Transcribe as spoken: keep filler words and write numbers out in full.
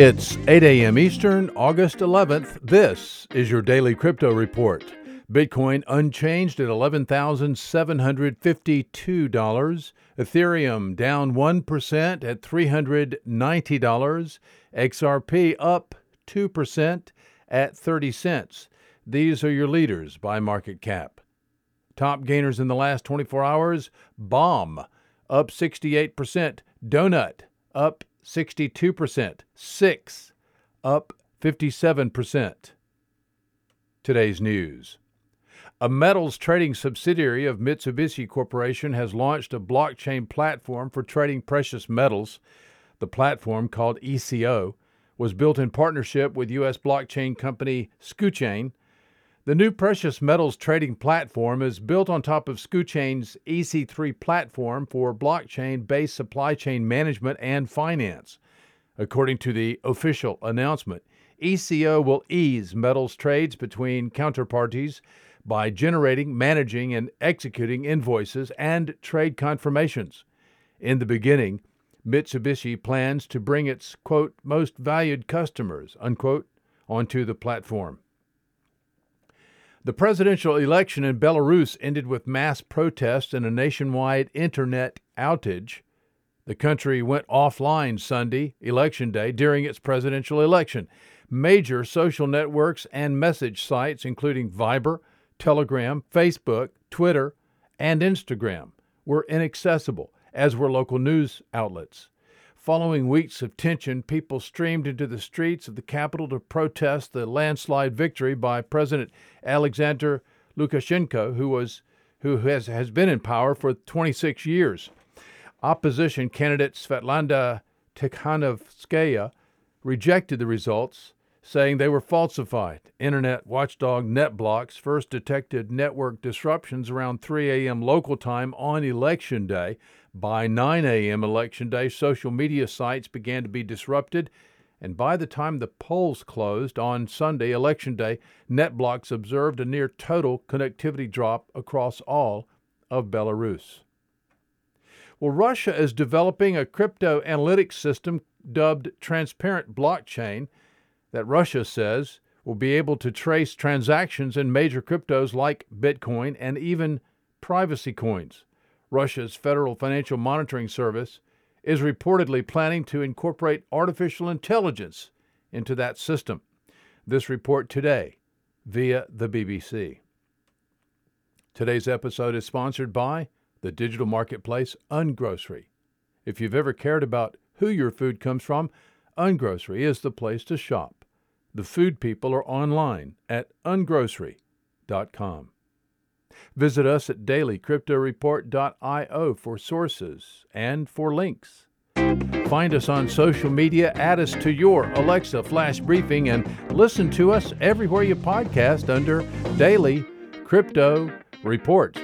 It's eight a m Eastern, August eleventh. This is your daily crypto report. Bitcoin unchanged at eleven thousand seven hundred fifty-two dollars. Ethereum down one percent at three hundred ninety dollars. X R P up two percent at thirty cents. These are your leaders by market cap. Top gainers in the last twenty-four hours, Bomb up sixty-eight percent, Donut up sixty-two percent, Six up fifty-seven percent. Today's news. A metals trading subsidiary of Mitsubishi Corporation has launched a blockchain platform for trading precious metals. The platform, called E C O, was built in partnership with U S blockchain company SkuChain. The new precious metals trading platform is built on top of SkuChain's E C three platform for blockchain-based supply chain management and finance. According to the official announcement, E C O will ease metals trades between counterparties by generating, managing, and executing invoices and trade confirmations. In the beginning, Mitsubishi plans to bring its, quote, most valued customers, unquote, onto the platform. The presidential election in Belarus ended with mass protests and a nationwide internet outage. The country went offline Sunday, Election Day, during its presidential election. Major social networks and message sites, including Viber, Telegram, Facebook, Twitter, and Instagram, were inaccessible, as were local news outlets. Following weeks of tension, people streamed into the streets of the capital to protest the landslide victory by President Alexander Lukashenko, who was who has, has been in power for twenty-six years. Opposition candidate Svetlana Tikhanovskaya rejected the results, saying they were falsified. Internet watchdog NetBlocks first detected network disruptions around three a m local time on Election Day. By nine a m Election Day, social media sites began to be disrupted, and by the time the polls closed on Sunday, Election Day, NetBlocks observed a near total connectivity drop across all of Belarus. Well, Russia is developing a crypto analytics system dubbed Transparent Blockchain that Russia says will be able to trace transactions in major cryptos like Bitcoin and even privacy coins. Russia's Federal Financial Monitoring Service is reportedly planning to incorporate artificial intelligence into that system. This report today via the B B C. Today's episode is sponsored by the digital marketplace UnGrocery. If you've ever cared about who your food comes from, UnGrocery is the place to shop. The food people are online at ungrocery dot com. Visit us at daily crypto report dot io for sources and for links. Find us on social media, add us to your Alexa flash briefing, and listen to us everywhere you podcast under Daily Crypto Report.